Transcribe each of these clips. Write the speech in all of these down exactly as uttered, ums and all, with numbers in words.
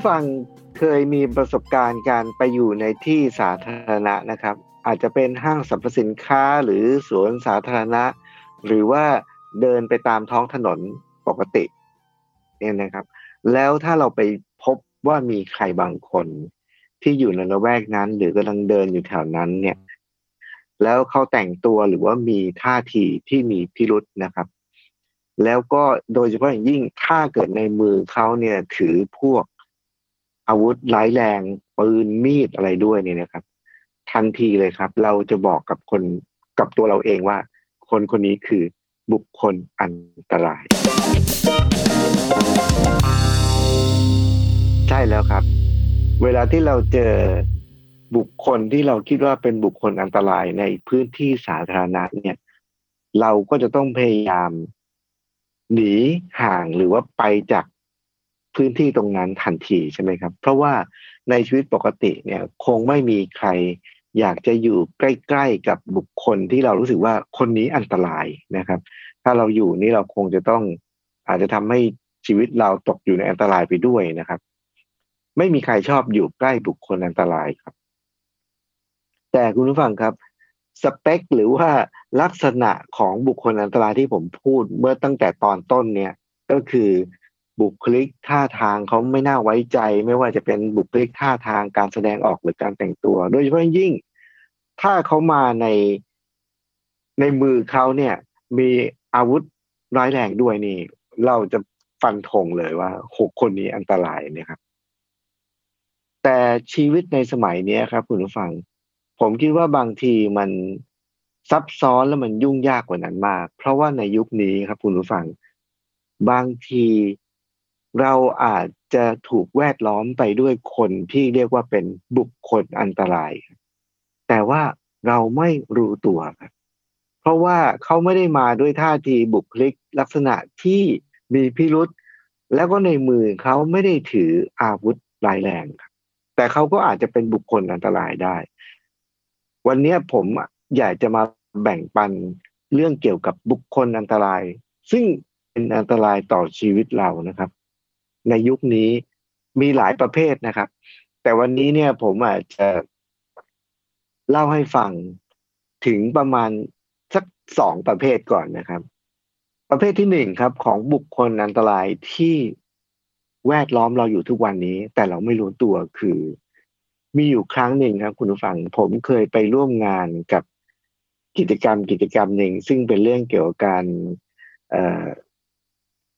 ผู้ฟังเคยมีประสบการณ์การไปอยู่ในที่สาธารณะนะครับอาจจะเป็นห้างสรรพสินค้าหรือสวนสาธารณะหรือว่าเดินไปตามท้องถนนปกติเนี่ยนะครับแล้วถ้าเราไปพบว่ามีใครบางคนที่อยู่ในละแวกนั้นหรือกำลังเดินอยู่แถวนั้นเนี่ยแล้วเขาแต่งตัวหรือว่ามีท่าทีที่มีพิรุธนะครับแล้วก็โดยเฉพาะอย่างยิ่งถ้าเกิดในมือเขาเนี่ยถือพวกอาวุธร้ายแรงปืนมีดอะไรด้วยเนี่ยนะครับทันทีเลยครับเราจะบอกกับคนกับตัวเราเองว่าคนคนนี้คือบุคคลอันตรายใช่แล้วครับเวลาที่เราเจอบุคคลที่เราคิดว่าเป็นบุคคลอันตรายในพื้นที่สาธารณะเนี่ยเราก็จะต้องพยายามหนีห่างหรือว่าไปจากพื้นที่ตรงนั้นทันทีใช่ไหมครับเพราะว่าในชีวิตปกติเนี่ยคงไม่มีใครอยากจะอยู่ใกล้ๆกับบุคคลที่เรารู้สึกว่าคนนี้อันตรายนะครับถ้าเราอยู่นี่เราคงจะต้องอาจจะทำให้ชีวิตเราตกอยู่ในอันตรายไปด้วยนะครับไม่มีใครชอบอยู่ใกล้บุคคลอันตรายครับแต่คุณผู้ฟังครับสเปคหรือว่าลักษณะของบุคคลอันตรายที่ผมพูดเมื่อตั้งแต่ตอนต้นเนี่ยก็คือบุคลิกท่าทางเขาไม่น่าไว้ใจไม่ว่าจะเป็นบุคลิกท่าทางการแสดงออกหรือการแต่งตัวโดยเฉพาะยิ่งถ้าเขามาในในมือเขาเนี่ยมีอาวุธร้ายแรงด้วยนี่เราจะฟันธงเลยว่าหกคนนี้อันตรายนะครับแต่ชีวิตในสมัยนี้ครับคุณผู้ฟังผมคิดว่าบางทีมันซับซ้อนและมันยุ่งยากกว่านั้นมากเพราะว่าในยุคนี้ครับคุณผู้ฟังบางทีเราอาจจะถูกแวดล้อมไปด้วยคนที่เรียกว่าเป็นบุคคลอันตรายแต่ว่าเราไม่รู้ตัวครับเพราะว่าเขาไม่ได้มาด้วยท่าทีบุคลิกลักษณะที่มีพิรุธแล้วก็ในมือเขาไม่ได้ถืออาวุธร้ายแรงครับแต่เขาก็อาจจะเป็นบุคคลอันตรายได้วันนี้ผมอยากจะมาแบ่งปันเรื่องเกี่ยวกับบุคคลอันตรายซึ่งเป็นอันตรายต่อชีวิตเรานะครับในยุคนี้มีหลายประเภทนะครับแต่วันนี้เนี่ยผมอาจจะเล่าให้ฟังถึงประมาณสักสองประเภทก่อนนะครับประเภทที่หนึ่งครับของบุคคลอันตรายที่แวดล้อมเราอยู่ทุกวันนี้แต่เราไม่รู้ตัวคือมีอยู่ครั้งหนึ่งครับคุณผู้ฟังผมเคยไปร่วมงานกับกิจกรรมกิจกรรมหนึ่งซึ่งเป็นเรื่องเกี่ยวกับการ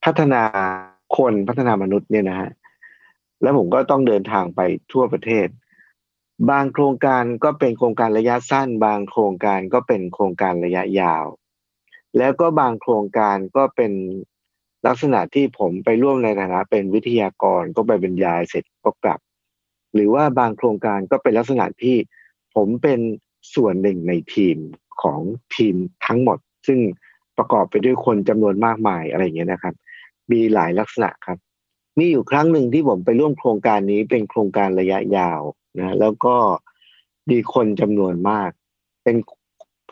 พัฒนาคนพัฒนามนุษย์เนี่ยนะฮะแล้วผมก็ต้องเดินทางไปทั่วประเทศบางโครงการก็เป็นโครงการระยะสั้นบางโครงการก็เป็นโครงการระยะยาวแล้วก็บางโครงการก็เป็นลักษณะที่ผมไปร่วมในฐานะเป็นวิทยากรก็ไปบรรยายเสร็จก็กลับหรือว่าบางโครงการก็เป็นลักษณะที่ผมเป็นส่วนหนึ่งในทีมของทีมทั้งหมดซึ่งประกอบไปด้วยคนจำนวนมากมายอะไรอย่างเงี้ยนะครับมีหลายลักษณะครับมีอยู่ครั้งหนึ่งที่ผมไปร่วมโครงการนี้เป็นโครงการระยะยาวนะแล้วก็มีคนจำนวนมากเป็น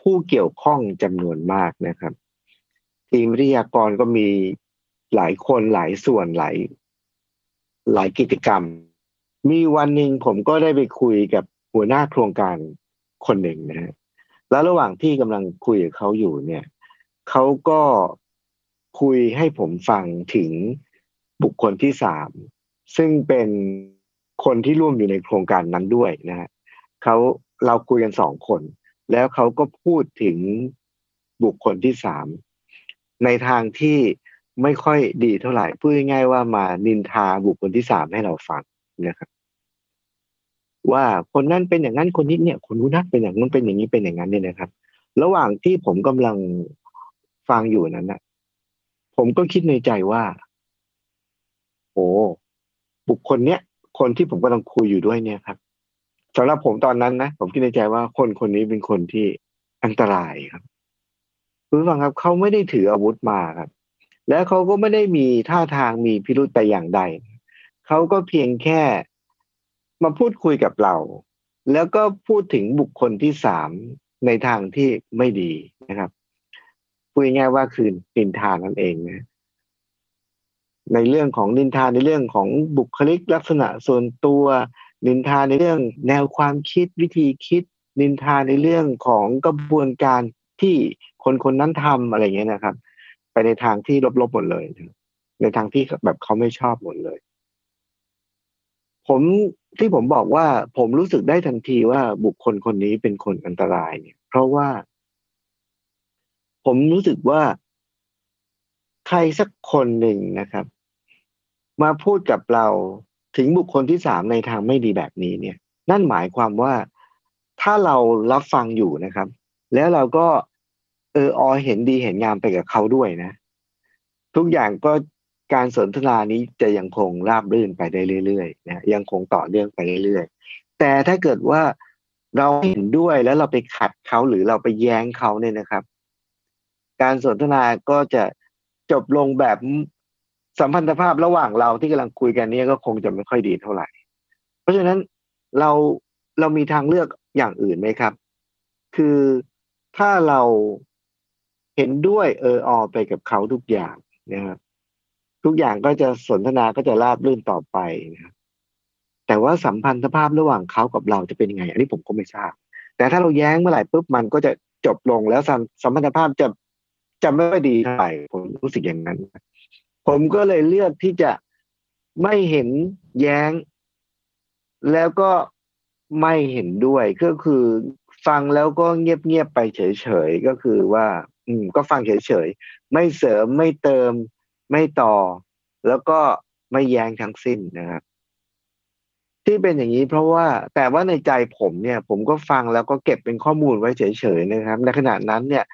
ผู้เกี่ยวข้องจำนวนมากนะครับทีมวิทยากรก็มีหลายคนหลายส่วนหลายหลายกิจกรรมมีวันหนึ่งผมก็ได้ไปคุยกับหัวหน้าโครงการคนหนึ่งนะฮะแล้วระหว่างที่กำลังคุยกับเขาอยู่เนี่ยเขาก็คุยให้ผมฟังถึงบุคคลที่สามซึ่งเป็นคนที่ร่วมอยู่ในโครงการนั้นด้วยนะฮะเขาเราคุยกันสองคนแล้วเขาก็พูดถึงบุคคลที่สามในทางที่ไม่ค่อยดีเท่าไหร่พูดง่ายๆว่ามานินทาบุคคลที่สามให้เราฟังนะครับ ว่าคนนั้นเป็นอย่างนั้นคนนี้เนี่ยคนนู้นเป็นอย่างนั้นเป็นอย่างนี้เป็นอย่างนั้นเนี่ยนะครับระหว่างที่ผมกำลังฟังอยู่นั้นนะผมก็คิดในใจว่าโอ้บุคคลเนี้ยคนที่ผมกำลังคุยอยู่ด้วยเนี่ยครับสำหรับผมตอนนั้นนะผมคิดในใจว่าคนคนนี้เป็นคนที่อันตรายครับรู้ฟังครับเขาไม่ได้ถืออาวุธมาครับและเขาก็ไม่ได้มีท่าทางมีพิรุธแต่อย่างใดเขาก็เพียงแค่มาพูดคุยกับเราแล้วก็พูดถึงบุคคลที่สามในทางที่ไม่ดีนะครับพูดง่ายๆว่าคือนินทานั่นเองนะในเรื่องของนินทาในเรื่องของบุคลิกลักษณะส่วนตัวนินทาในเรื่องแนวความคิดวิธีคิดนินทาในเรื่องของกระบวนการที่คนคนนั้นทำอะไรเงี้ยนะครับไปในทางที่ลบๆหมดเลยในทางที่แบบเขาไม่ชอบหมดเลยผมที่ผมบอกว่าผมรู้สึกได้ทันทีว่าบุคคลคนนี้เป็นคนอันตรายเนี่ยเพราะว่าผมรู้สึกว่าใครสักคนหนึ่งนะครับมาพูดกับเราถึงบุคคลที่สามในทางไม่ดีแบบนี้เนี่ยนั่นหมายความว่าถ้าเรารับฟังอยู่นะครับแล้วเราก็เอออเห็นดีเห็นงามไปกับเขาด้วยนะทุกอย่างก็การสนทนานี้จะยังคงราบรื่นไปได้เรื่อยๆนะยังคงต่อเนื่องไปเรื่อยๆแต่ถ้าเกิดว่าเราเห็นด้วยแล้วเราไปขัดเขาหรือเราไปแย้งเขาเนี่ยนะครับการสนทนาก็จะจบลงแบบสัมพันธภาพระหว่างเราที่กำลังคุยกันนี้ก็คงจะไม่ค่อยดีเท่าไหร่เพราะฉะนั้นเราเรามีทางเลือกอย่างอื่นไหมครับคือถ้าเราเห็นด้วยเอออไปกับเขาทุกอย่างนะครับทุกอย่างก็จะสนทนาก็จะราบรื่นต่อไปนะครับแต่ว่าสัมพันธภาพระหว่างเขากับเราจะเป็นยังไงอันนี้ผมก็ไม่ทราบแต่ถ้าเราแย้งเมื่อไหร่ปุ๊บมันก็จะจบลงแล้วสัมพันธภาพจะจะไม่ดีเท่าไหร่ผมรู้สึกอย่างนั้นผมก็เลยเลือกที่จะไม่เห็นแย้งแล้วก็ไม่เห็นด้วยก็คือฟังแล้วก็เงียบๆไปเฉยๆก็คือว่าอืมก็ฟังเฉยๆไม่เสริมไม่เติมไม่ต่อแล้วก็ไม่แย้งทั้งสิ้นนะครับที่เป็นอย่างนี้เพราะว่าแต่ว่าในใจผมเนี่ยผมก็ฟังแล้วก็เก็บเป็นข้อมูลไว้เฉยๆนะครับในขณะนั้นเนี่ย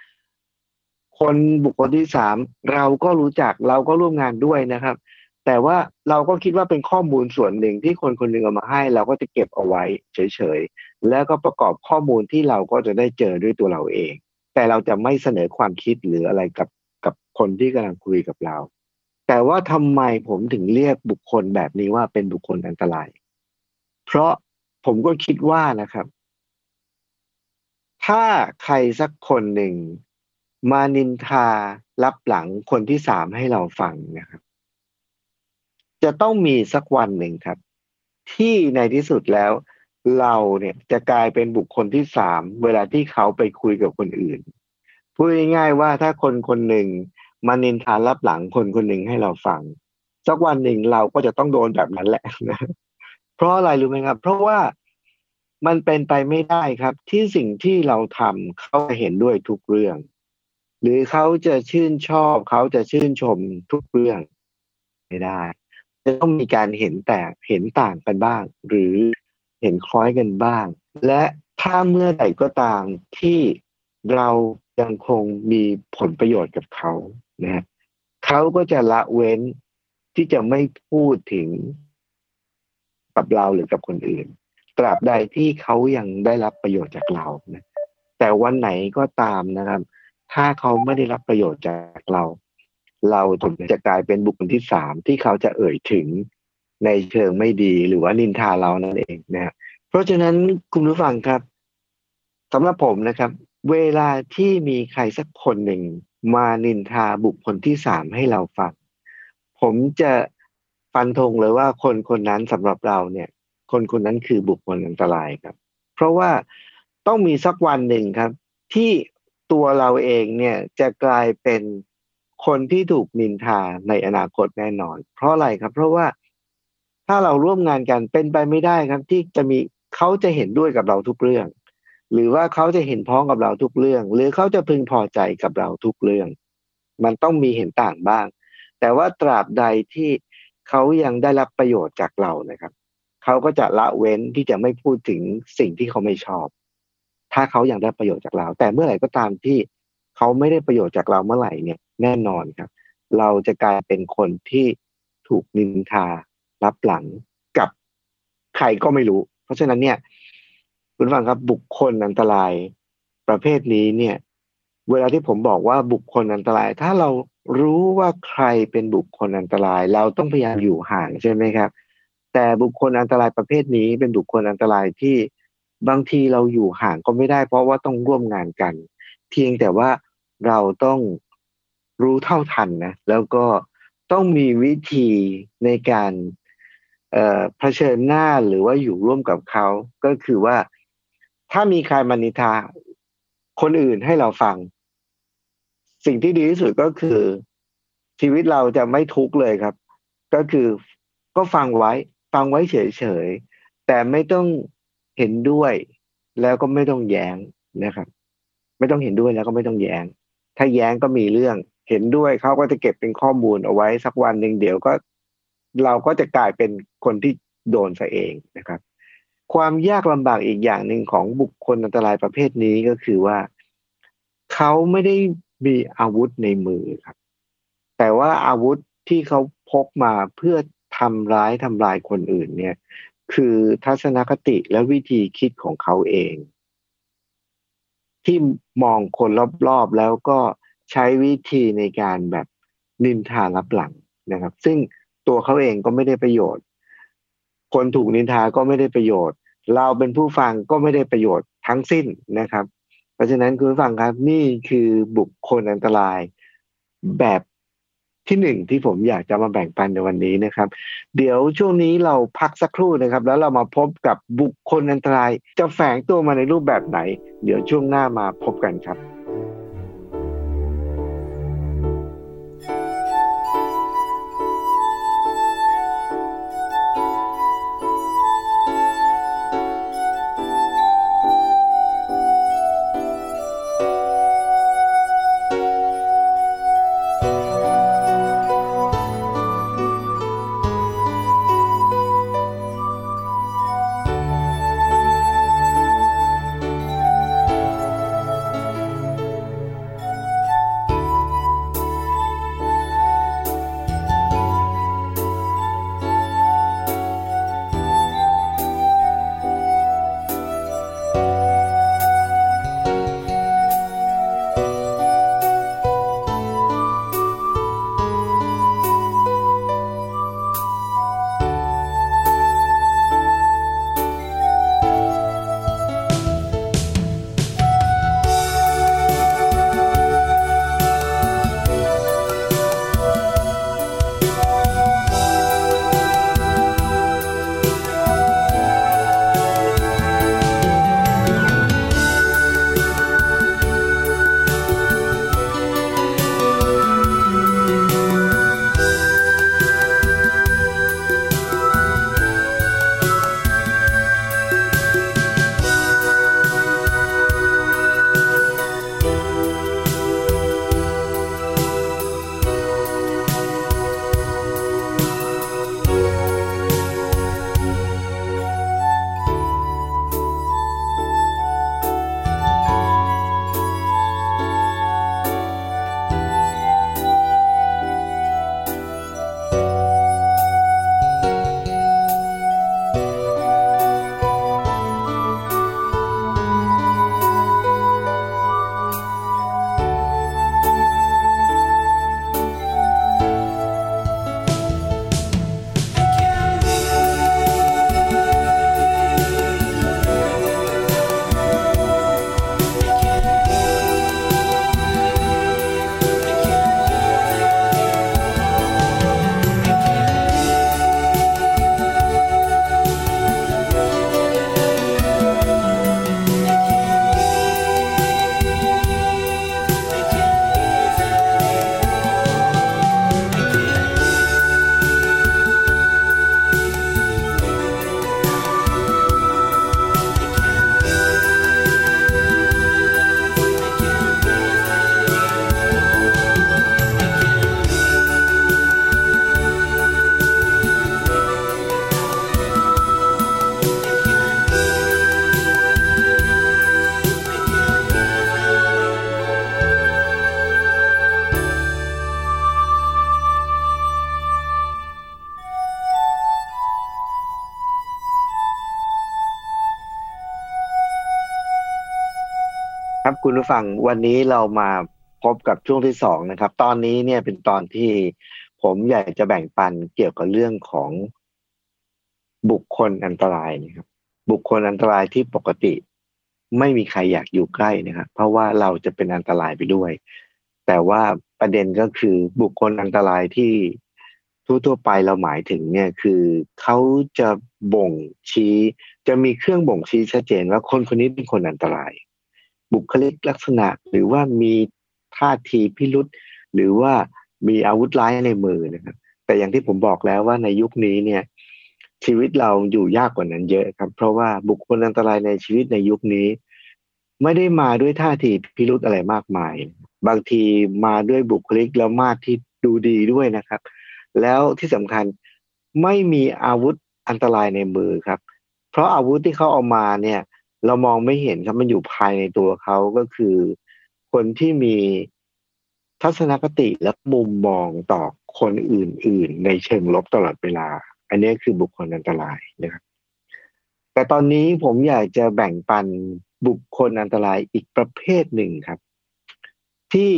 คนบุคคลที่สามเราก็รู้จักเราก็ร่วมงานด้วยนะครับแต่ว่าเราก็คิดว่าเป็นข้อมูลส่วนหนึ่งที่คนคนหนึ่งเอามาให้เราก็จะเก็บเอาไว้เฉยๆแล้วก็ประกอบข้อมูลที่เราก็จะได้เจอด้วยตัวเราเองแต่เราจะไม่เสนอความคิดหรืออะไรกับกับคนที่กำลังคุยกับเราแต่ว่าทำไมผมถึงเรียกบุคคลแบบนี้ว่าเป็นบุคคลอันตรายเพราะผมก็คิดว่านะครับถ้าใครสักคนหนึ่งมานินทารับหลังคนที่สามให้เราฟังนะครับจะต้องมีสักวันหนึ่งครับที่ในที่สุดแล้วเราเนี่ยจะกลายเป็นบุคคลที่สามเวลาที่เขาไปคุยกับคนอื่นพูดง่ายๆว่าถ้าคนคนหนึ่งมานินทารับหลังคนคนหนึ่งให้เราฟังสักวันหนึ่งเราก็จะต้องโดนแบบนั้นแหละนะเพราะอะไรรู้ไหมครับเพราะว่ามันเป็นไปไม่ได้ครับที่สิ่งที่เราทำเขาเห็นด้วยทุกเรื่องหรือเขาจะชื่นชอบเขาจะชื่นชมทุกเรื่องไม่ได้จะต้องมีการเห็นแตกเห็นต่างกันบ้างหรือเห็นคล้อยกันบ้างและถ้าเมื่อใดก็ตามที่เรายังคงมีผลประโยชน์กับเขานะเขาก็จะละเว้นที่จะไม่พูดถึงกับเราหรือกับคนอื่นตราบใดที่เขายังได้รับประโยชน์จากเรานะแต่วันไหนก็ตามนะครับถ้าเขาไม่ได้รับประโยชน์จากเราเราถึงจะกลายเป็นบุคคลที่สามที่เขาจะเอ่ยถึงในเชิงไม่ดีหรือว่านินทาเรานั่นเองนะเพราะฉะนั้นคุณผู้ฟังครับสำหรับผมนะครับเวลาที่มีใครสักคนหนึ่งมานินทาบุคคลที่สามให้เราฟังผมจะฟันธงเลยว่าคนคนนั้นสำหรับเราเนี่ยคนคนนั้นคือบุคคลอันตรายครับเพราะว่าต้องมีสักวันหนึ่งครับที่ตัวเราเองเนี่ยจะกลายเป็นคนที่ถูกนินทาในอนาคตแน่นอนเพราะอะไรครับเพราะว่าถ้าเราร่วมงานกันเป็นไปไม่ได้ครับที่จะมีเขาจะเห็นด้วยกับเราทุกเรื่องหรือว่าเขาจะเห็นพ้องกับเราทุกเรื่องหรือเขาจะพึงพอใจกับเราทุกเรื่องมันต้องมีเห็นต่างบ้างแต่ว่าตราบใดที่เขายังได้รับประโยชน์จากเรานะครับ เขาก็จะละเว้นที่จะไม่พูดถึงสิ่งที่เขาไม่ชอบถ้าเขาอยากได้ประโยชน์จากเราแต่เมื่อไหร่ก็ตามที่เขาไม่ได้ประโยชน์จากเราเมื่อไหร่เนี่ยแน่นอนครับเราจะกลายเป็นคนที่ถูกนินทารับหลังกับใครก็ไม่รู้เพราะฉะนั้นเนี่ยคุณฟังครับบุคคลอันตรายประเภทนี้เนี่ยเวลาที่ผมบอกว่าบุคคลอันตรายถ้าเรารู้ว่าใครเป็นบุคคลอันตรายเราต้องพยายามอยู่ห่างใช่ไหมครับแต่บุคคลอันตรายประเภทนี้เป็นบุคคลอันตรายที่บางทีเราอยู่ห่างก็ไม่ได้เพราะว่าต้องร่วมงานกันเพียงแต่ว่าเราต้องรู้เท่าทันนะแล้วก็ต้องมีวิธีในการเอ่อเผชิญหน้าหรือว่าอยู่ร่วมกับเขาก็คือว่าถ้ามีใครมานินทาคนอื่นให้เราฟังสิ่งที่ดีที่สุดก็คือชีวิตเราจะไม่ทุกข์เลยครับก็คือก็ฟังไว้ฟังไว้เฉยๆแต่ไม่ต้องเห็นด้วยแล้วก็ไม่ต้องแย้งนะครับไม่ต้องเห็นด้วยแล้วก็ไม่ต้องแย้งถ้าแย้งก็มีเรื่องเห็นด้วยเขาก็จะเก็บเป็นข้อมูลเอาไว้สักวันหนึ่งเดี๋ยวก็เราก็จะกลายเป็นคนที่โดนซะเองนะครับความยากลำบากอีกอย่างหนึ่งของบุคคลอันตรายประเภทนี้ก็คือว่าเขาไม่ได้มีอาวุธในมือครับแต่ว่าอาวุธที่เขาพกมาเพื่อทำร้ายทำลายคนอื่นเนี่ยคือทัศนคติและวิธีคิดของเขาเองที่มองคนรอบๆแล้วก็ใช้วิธีในการแบบนินทาลับหลังนะครับซึ่งตัวเขาเองก็ไม่ได้ประโยชน์คนถูกนินทาก็ไม่ได้ประโยชน์เราเป็นผู้ฟังก็ไม่ได้ประโยชน์ทั้งสิ้นนะครับเพราะฉะนั้นคุณผู้ฟังครับนี่คือบุคคลอันตรายแบบที่หนึ่งที่ผมอยากจะมาแบ่งปันในวันนี้นะครับเดี๋ยวช่วงนี้เราพักสักครู่นะครับแล้วเรามาพบกับบุคคลอันตรายจะแฝงตัวมาในรูปแบบไหนเดี๋ยวช่วงหน้ามาพบกันครับ ครับคุณผู้ฟังวันนี้เรามาพบกับช่วงที่สองนะครับตอนนี้เนี่ยเป็นตอนที่ผมอยากจะแบ่งปันเกี่ยวกับเรื่องของบุคคลอันตรายนะครับบุคคลอันตรายที่ปกติไม่มีใครอยากอยู่ใกล้นะครับเพราะว่าเราจะเป็นอันตรายไปด้วยแต่ว่าประเด็นก็คือบุคคลอันตรายที่ทั่วๆไปเราหมายถึงเนี่ยคือเขาจะบ่งชี้จะมีเครื่องบ่งชี้ชัดเจนว่าคนคนนี้เป็นคนอันตรายบุคลิกลักษณะหรือว่ามีท่าทีพิรุธหรือว่ามีอาวุธร้ายในมือนะครับแต่อย่างที่ผมบอกแล้วว่าในยุคนี้เนี่ยชีวิตเราอยู่ยากกว่านั้นเยอะครับเพราะว่าบุคคลอันตรายในชีวิตในยุคนี้ไม่ได้มาด้วยท่าทีพิรุธอะไรมากมายบางทีมาด้วยบุคลิกและมาดที่ดูดีด้วยนะครับแล้วที่สำคัญไม่มีอาวุธอันตรายในมือครับเพราะอาวุธที่เขาเอามาเนี่ยเรามองไม่เห็นครับมันอยู่ภายในตัวเขาก็คือคนที่มีทัศนคติและมุมมองต่อคนอื่นๆในเชิงลบตลอดเวลาอันนี้คือบุคคลอันตรายนะครับแต่ตอนนี้ผมอยากจะแบ่งปันบุคคลอันตรายอีกประเภทหนึ่งครับที่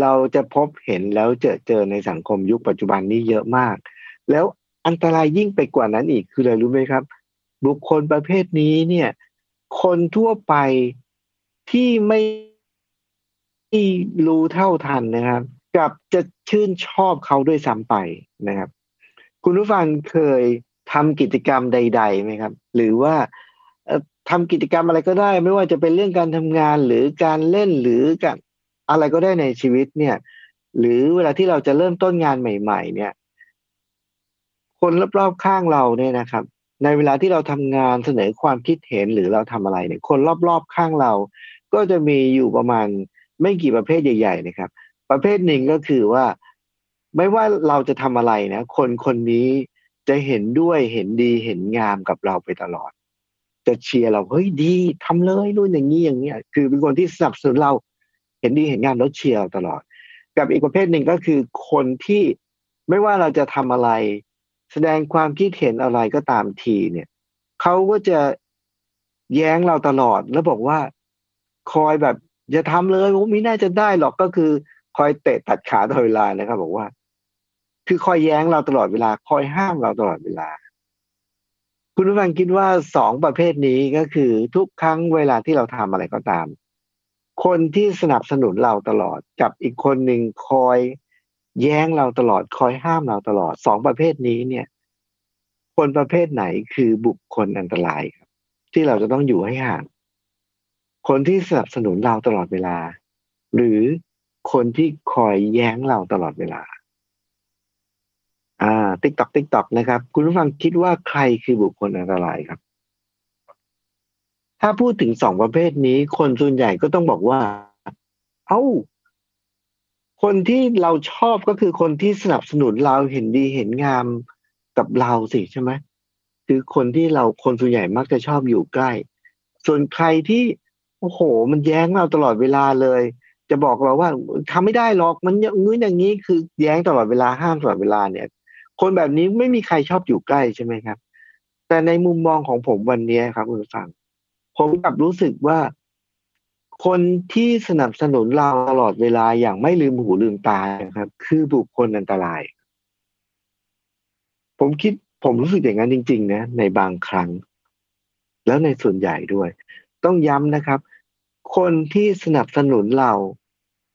เราจะพบเห็นแล้วเจอเจอในสังคมยุคปัจจุบันนี้เยอะมากแล้วอันตรายยิ่งไปกว่านั้นอีกคืออะไรรู้ไหมครับบุคคลประเภทนี้เนี่ยคนทั่วไปที่ไม่รู้เท่าทันนะครับกับจะชื่นชอบเขาด้วยซ้ำไปนะครับคุณผู้ฟังเคยทำกิจกรรมใดๆไหมครับหรือว่าทำกิจกรรมอะไรก็ได้ไม่ว่าจะเป็นเรื่องการทำงานหรือการเล่นหรือการอะไรก็ได้ในชีวิตเนี่ยหรือเวลาที่เราจะเริ่มต้นงานใหม่ๆเนี่ยคนรอบๆข้างเราเนี่ยนะครับในเวลาที่เราทำงานเสนอความคิดเห็นหรือเราทำอะไรเนี่ยคนรอบๆข้างเราก็จะมีอยู่ประมาณไม่กี่ประเภทใหญ่ๆนะครับประเภทหนึ่งก็คือว่าไม่ว่าเราจะทำอะไรนะคนคนนี้จะเห็นด้วยเห็นดีเห็นงามกับเราไปตลอดจะเชียร์เราเฮ้ยดีทำเลยนู่นอย่างนี้อย่างเนี้ยคือเป็นคนที่สนับสนุนเราเห็นดีเห็นงามแล้วเชียร์เราตลอดกับอีกประเภทหนึ่งก็คือคนที่ไม่ว่าเราจะทำอะไรแสดงความคิดเห็นอะไรก็ตามทีเนี่ยเขาก็จะแย้งเราตลอดแล้วบอกว่าคอยแบบอย่าทำเลยผมไม่น่าจะได้หรอกก็คือคอยเตะตัดขาตลอดเวลานะครับบอกว่าคือคอยแย้งเราตลอดเวลาคอยห้ามเราตลอดเวลาคุณผู้ฟังคิดว่าสองประเภทนี้ก็คือทุกครั้งเวลาที่เราทำอะไรก็ตามคนที่สนับสนุนเราตลอดกับอีกคนหนึ่งคอยแย้งเราตลอดคอยห้ามเราตลอดสองประเภทนี้เนี่ยคนประเภทไหนคือบุคคลอันตรายครับที่เราจะต้องอยู่ให้ห่างคนที่สนับสนุนเราตลอดเวลาหรือคนที่คอยแย้งเราตลอดเวลาอ่า TikTok TikTok นะครับคุณผู้ฟังคิดว่าใครคือบุคคลอันตรายครับถ้าพูดถึงสองประเภทนี้คนส่วนใหญ่ก็ต้องบอกว่าเอ้าคนที่เราชอบก็คือคนที่สนับสนุนเราเห็นดีเห็นงามกับเราสิใช่ไหมคือคนที่เราคนส่วนใหญ่มักจะชอบอยู่ใกล้ส่วนใครที่โอ้โหมันแย้งเราตลอดเวลาเลยจะบอกเราว่าทำไม่ได้หรอกมันอย่างนี้อย่างนี้คือแย้งตลอดเวลาห้ามตลอดเวลาเนี่ยคนแบบนี้ไม่มีใครชอบอยู่ใกล้ใช่ไหมครับแต่ในมุมมองของผมวันนี้ครับคุณผู้ฟังผมกลับรู้สึกว่าคนที่สนับสนุนเราตลอดเวลาอย่างไม่ลืมหูลืมตาครับคือบุคคลอันตรายผมคิดผมรู้สึกอย่างนั้นจริงๆนะในบางครั้งแล้วในส่วนใหญ่ด้วยต้องย้ำนะครับคนที่สนับสนุนเรา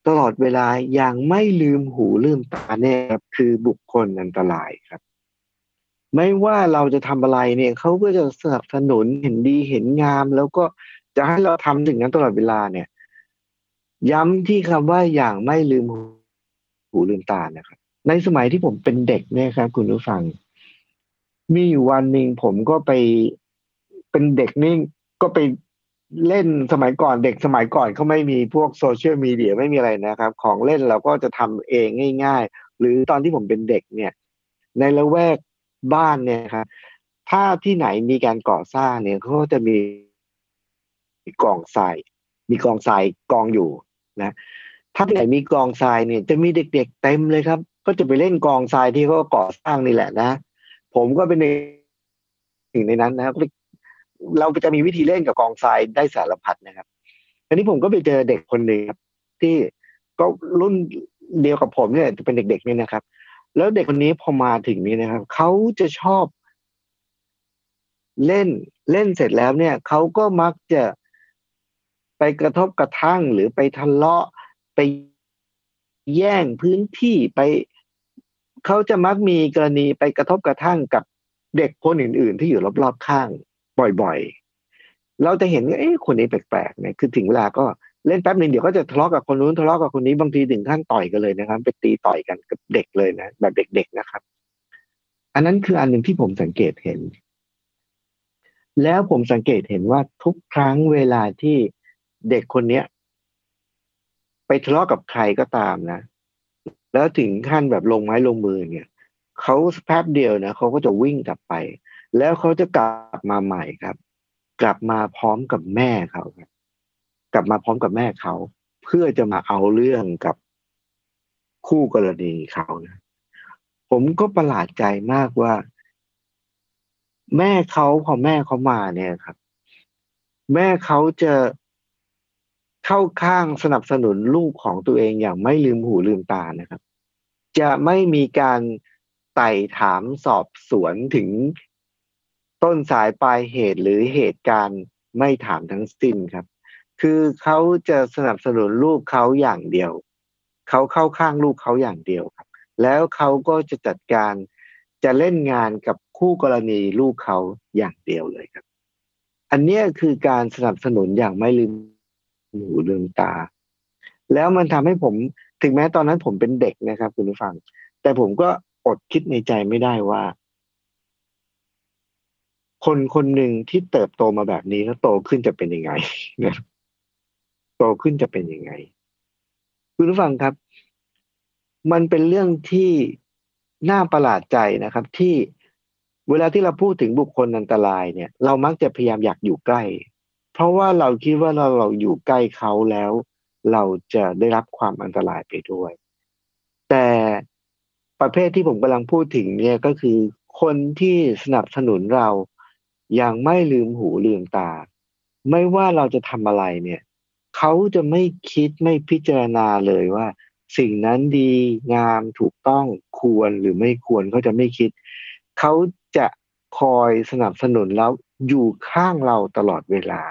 ตลอดเวลาอย่างไม่ลืมหูลืมตาเนี่ยครับคือบุคคลอันตรายครับไม่ว่าเราจะทำอะไรเนี่ยเขาก็จะสนับสนุนเห็นดีเห็นงามแล้วก็จะให้เราทำถึงนั้นตลอดเวลาเนี่ยย้ำที่คำว่าอย่างไม่ลืมหูลืมตานะครับในสมัยที่ผมเป็นเด็กเนี่ยครับคุณผู้ฟังมีอยู่วันหนึ่งผมก็ไปเป็นเด็กนี่ก็ไปเล่นสมัยก่อนเด็กสมัยก่อนเขาไม่มีพวกโซเชียลมีเดียไม่มีอะไรนะครับของเล่นเราก็จะทำเองง่ายๆหรือตอนที่ผมเป็นเด็กเนี่ยในละแวกบ้านเนี่ยครับถ้าที่ไหนมีการก่อสร้างเนี่ยเขาจะมีมีกองทรายมีกองทรายกองอยู่นะถ้าที่ไหนมีกองทรายเนี่ยจะมีเด็กๆเต็มเลยครับก็จะไปเล่นกองทรายที่เขาก่อสร้างนี่แหละนะผมก็เป็นหนึ่งในนั้นนะครับเราจะมีวิธีเล่นกับกองทรายได้สารพัดนะครับ อันนี้ผมก็ไปเจอเด็กคนหนึ่งครับที่ก็รุ่นเดียวกับผมเนี่ยจะเป็นเด็กๆนี่นะครับแล้วเด็กคนนี้พอมาถึงนี้นะครับเขาจะชอบเล่นเล่นเสร็จแล้วเนี่ยเขาก็มักจะไปกระทบกระทั่งหรือไปทะเลาะไปแย่งพื้นที่ไปเขาจะมักมีกรณีไปกระทบกระทั่งกับเด็กคนอื่นๆที่อยู่รอบๆข้างบ่อยๆเราจะเห็นว่าเอ๊ะคนนี้แปลกๆเนี่ยคือถึงเวลาก็เล่นแป๊บนึงเดี๋ยวก็จะทะเลาะกับคนนู้นทะเลาะกับคนนี้บางทีถึงขั้นต่อยกันเลยนะครับไปตีต่อยกันกับเด็กเลยนะแบบเด็กๆนะครับอันนั้นคืออันหนึ่งที่ผมสังเกตเห็นแล้วผมสังเกตเห็นว่าทุกครั้งเวลาที่เด็กคนเนี้ยไปทะเลาะกับใครก็ตามนะแล้วถึงขั้นแบบลงไม้ลงมือเนี่ยเขาแป๊บเดียวนะเขาก็จะวิ่งกลับไปแล้วเขาจะกลับมาใหม่ครับกลับมาพร้อมกับแม่เขากลับมาพร้อมกับแม่เขาเพื่อจะมาเอาเรื่องกับคู่กรณีเขานะผมก็ประหลาดใจมากว่าแม่เขาพอแม่เขามาเนี่ยครับแม่เขาจะเข้าข้างสนับสนุนลูกของตัวเองอย่างไม่ลืมหูลืมตานะครับจะไม่มีการไต่ถามสอบสวนถึงต้นสายปลายเหตุหรือเหตุการณ์ไม่ถามทั้งสิ้นครับคือเขาจะสนับสนุนลูกเขาอย่างเดียวเขาเข้าข้างลูกเขาอย่างเดียวครับแล้วเขาก็จะจัดการจะเล่นงานกับคู่กรณีลูกเขาอย่างเดียวเลยครับอันนี้คือการสนับสนุนอย่างไม่ลืมหูลืมตาแล้วมันทำให้ผมถึงแม้ตอนนั้นผมเป็นเด็กนะครับคุณผู้ฟังแต่ผมก็อดคิดในใจไม่ได้ว่าคนคนหนึ่งที่เติบโตมาแบบนี้แล้วโตขึ้นจะเป็นยังไงนะโตขึ้นจะเป็นยังไงคุณผู้ฟังครับมันเป็นเรื่องที่น่าประหลาดใจนะครับที่เวลาที่เราพูดถึงบุคคลอันตรายเนี่ยเรามักจะพยายามอยากอยู่ใกล้เพราะว่าเราคิดว่าเราเราอยู่ใกล้เขาแล้วเราจะได้รับความอันตรายไปด้วยแต่ประเภทที่ผมกำลังพูดถึงเนี่ยก็คือคนที่สนับสนุนเราอย่างไม่ลืมหูลืมตาไม่ว่าเราจะทำอะไรเนี่ยเขาจะไม่คิดไม่พิจารณาเลยว่าสิ่งนั้นดีงามถูกต้องควรหรือไม่ควรเขาจะไม่คิดเขาจะคอยสนับสนุนแล้วอยู่ข้างเราตลอดเวลา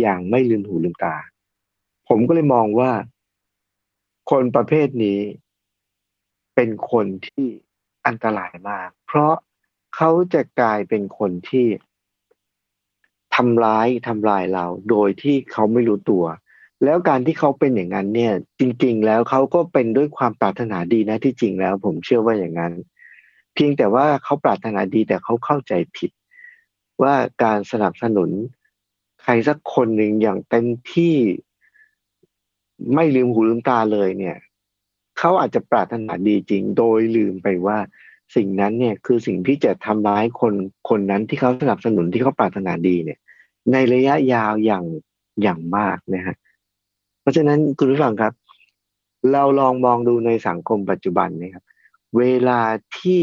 อย่างไม่ลืมหูลืมตาผมก็เลยมองว่าคนประเภทนี้เป็นคนที่อันตรายมากเพราะเขาจะกลายเป็นคนที่ทำร้ายทำลายเราโดยที่เขาไม่รู้ตัวแล้วการที่เขาเป็นอย่างนั้นเนี่ยจริงๆแล้วเขาก็เป็นด้วยความปรารถนาดีนะที่จริงแล้วผมเชื่อว่าอย่างนั้นเพียงแต่ว่าเขาปรารถนาดีแต่เขาเข้าใจผิดว่าการสนับสนุนใครสักคนหนึ่งอย่างเต็มที่ไม่ลืมหูลืมตาเลยเนี่ยเขาอาจจะปรารถนาดีจริงโดยลืมไปว่าสิ่งนั้นเนี่ยคือสิ่งที่จะทำร้ายคนคนนั้นที่เขาสนับสนุนที่เขาปรารถนาดีเนี่ยในระยะยาวอย่างอย่างมากนะฮะเพราะฉะนั้นคุณผู้ฟังครับเราลองมองดูในสังคมปัจจุบันนะครับเวลาที่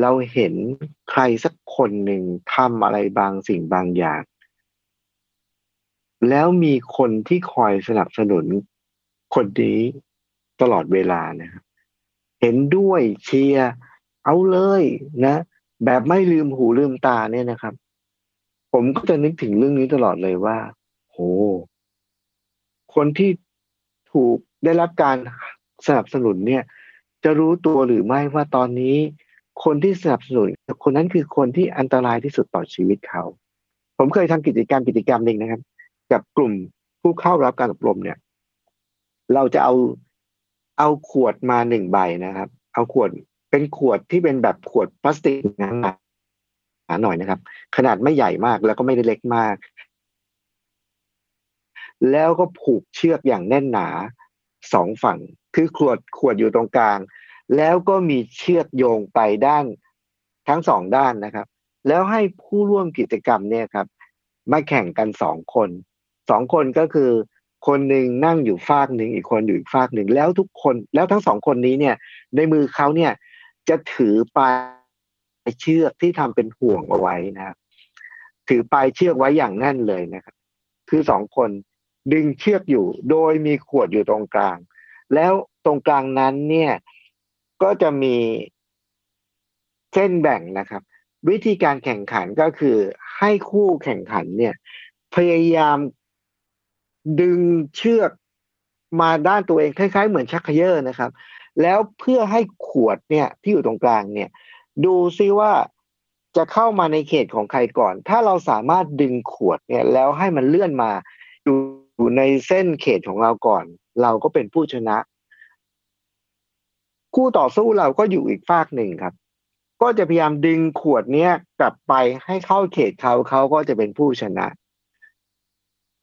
เราเห็นใครสักคนหนึ่งทำอะไรบางสิ่งบางอย่างแล้วมีคนที่คอยสนับสนุนคนนี้ตลอดเวลานะครับเห็นด้วยเชียร์เอาเลยนะแบบไม่ลืมหูลืมตาเนี่ยนะครับผมก็จะนึกถึงเรื่องนี้ตลอดเลยว่าโหคนที่ถูกได้รับการสนับสนุนเนี่ยจะรู้ตัวหรือไม่ว่าตอนนี้คนที่สนับสนุนคนนั้นคือคนที่อันตรายที่สุดต่อชีวิตเขาผมเคยทำกิจกรรมกิจกรรมหนึ่งนะครับกับกลุ่มผู้เข้ารับการอบรมเนี่ยเราจะเอาเอาขวดมาหนึ่งใบนะครับเอาขวดเป็นขวดที่เป็นแบบขวดพลาสติกหนาหน่อยนะครับขนาดไม่ใหญ่มากแล้วก็ไม่ได้เล็กมากแล้วก็ผูกเชือกอย่างแน่นหนาสองฝั่งคือขวดขวดอยู่ตรงกลางแล้วก็มีเชือกโยงไปด้านทั้งสองด้านนะครับแล้วให้ผู้ร่วมกิจกรรมเนี่ยครับมาแข่งกันสองคนสองคนก็คือคนหนึ่งนั่งอยู่ฟากหนึ่งอีกคนอยู่อีกฟากหนึ่งแล้วทุกคนแล้วทั้งสองคนนี้เนี่ยในมือเขาเนี่ยจะถือปลายเชือกที่ทำเป็นห่วงเอาไว้นะครับถือปลายเชือกไว้อย่างแน่นเลยนะครับคือสองคน ดึงเชือกอยู่โดยมีขวดอยู่ตรงกลางแล้วตรงกลางนั้นเนี่ยก็จะมีเส้นแบ่งนะครับวิธีการแข่งขันก็คือให้คู่แข่งขันเนี่ยพยายามดึงเชือกมาด้านตัวเองคล้ายๆเหมือนชักเขย่อนะครับแล้วเพื่อให้ขวดเนี่ยที่อยู่ตรงกลางเนี่ยดูซิว่าจะเข้ามาในเขตของใครก่อนถ้าเราสามารถดึงขวดเนี่ยแล้วให้มันเลื่อนมาอยู่ในเส้นเขตของเราก่อนเราก็เป็นผู้ชนะคู่ต่อสู้เราก็อยู่อีกฝากหนึ่งครับก็จะพยายามดึงขวดเนี้ยกลับไปให้เข้าเขตเขาเขาก็จะเป็นผู้ชนะ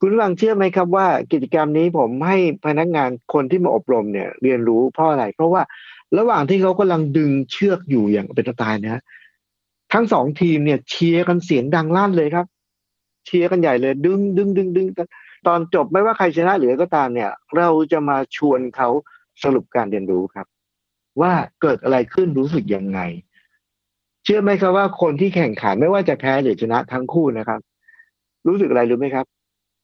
คุณฟังเชื่อไหมครับว่ากิจกรรมนี้ผมให้พนักงานคนที่มาอบรมเนี่ยเรียนรู้เพราะอะไรเพราะว่าระหว่างที่เขากำลังดึงเชือกอยู่อย่างเป็นตายนะทั้งสองทีมเนี่ยเชียร์กันเสียงดังลั่นเลยครับเชียร์กันใหญ่เลยดึงดึงดึงดึงตอนจบไม่ว่าใครชนะหรือก็ตามเนี่ยเราจะมาชวนเขาสรุปการเรียนรู้ครับว่าเกิดอะไรขึ้นรู้สึกยังไงเชื่อไหมครับว่าคนที่แข่งขันไม่ว่าจะแพ้หรือชนะทั้งคู่นะครับรู้สึกอะไรรู้ไหมครับ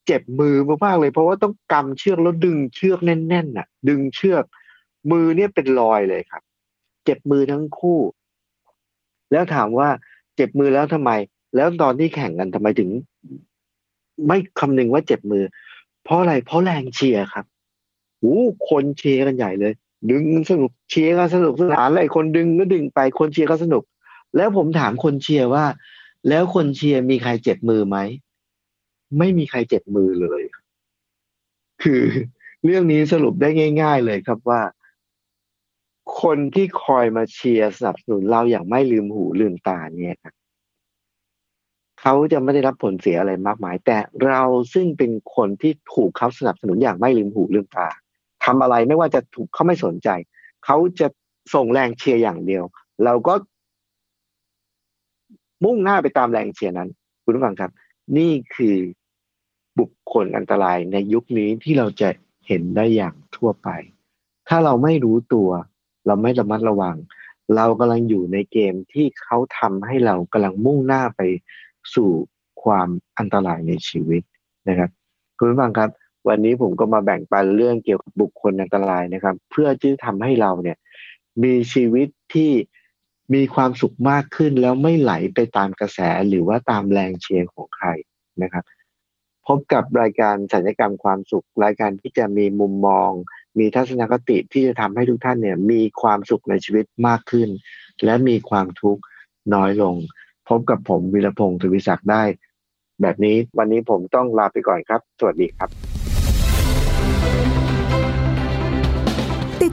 เจ็บมือมากๆเลยเพราะว่าต้องกำเชือกแล้วดึงเชือกแน่นๆน่ะดึงเชือกมือเนี่ยเป็นรอยเลยครับเจ็บมือทั้งคู่แล้วถามว่าเจ็บมือแล้วทำไมแล้วตอนที่แข่งกันทำไมถึงไม่คำนึงว่าเจ็บมือเพราะอะไรเพราะแรงเชียร์ครับโอ้คนเชียร์กันใหญ่เลยดึงสนุกเชียร์กันสนุกสนานเลยคนดึงก็ดึงไปคนเชียร์ก็สนุกแล้วผมถามคนเชียร์ว่าแล้วคนเชียร์มีใครเจ็บมือไหมไม่มีใครเจ็บมือเลยคือเรื่องนี้สรุปได้ง่ายๆเลยครับว่าคนที่คอยมาเชียร์สนับสนุนเราอย่างไม่ลืมหูลืมตาเนี่ยครับเขาจะไม่ได้รับผลเสียอะไรมากมายแต่เราซึ่งเป็นคนที่ถูกเขาสนับสนุนอย่างไม่ลืมหูลืมตาทำอะไรไม่ว่าจะถูกเขาไม่สนใจเขาจะส่งแรงเชียร์อย่างเดียวเราก็มุ่งหน้าไปตามแรงเชียร์นั้นคุณผู้ฟังครับนี่คือบุคคลอันตรายในยุคนี้ที่เราจะเห็นได้อย่างทั่วไปถ้าเราไม่รู้ตัวเราไม่ระมัดระวังเรากำลังอยู่ในเกมที่เขาทำให้เรากำลังมุ่งหน้าไปสู่ความอันตรายในชีวิตนะครับคุณผู้ฟังครับวันนี้ผมก็มาแบ่งปันเรื่องเกี่ยวกับบุคคลอันตรายนะครับเพื่อที่จะทำให้เราเนี่ยมีชีวิตที่มีความสุขมากขึ้นแล้วไม่ไหลไปตามกระแสหรือว่าตามแรงเชียร์ของใครนะครับพบกับรายการสัญญกรรมความสุขรายการที่จะมีมุมมองมีทัศนคติที่จะทำให้ทุกท่านเนี่ยมีความสุขในชีวิตมากขึ้นและมีความทุกข์น้อยลงพบกับผมวีรพงศ์ทวีศักดิ์ได้แบบนี้วันนี้ผมต้องลาไปก่อนครับสวัสดีครับติด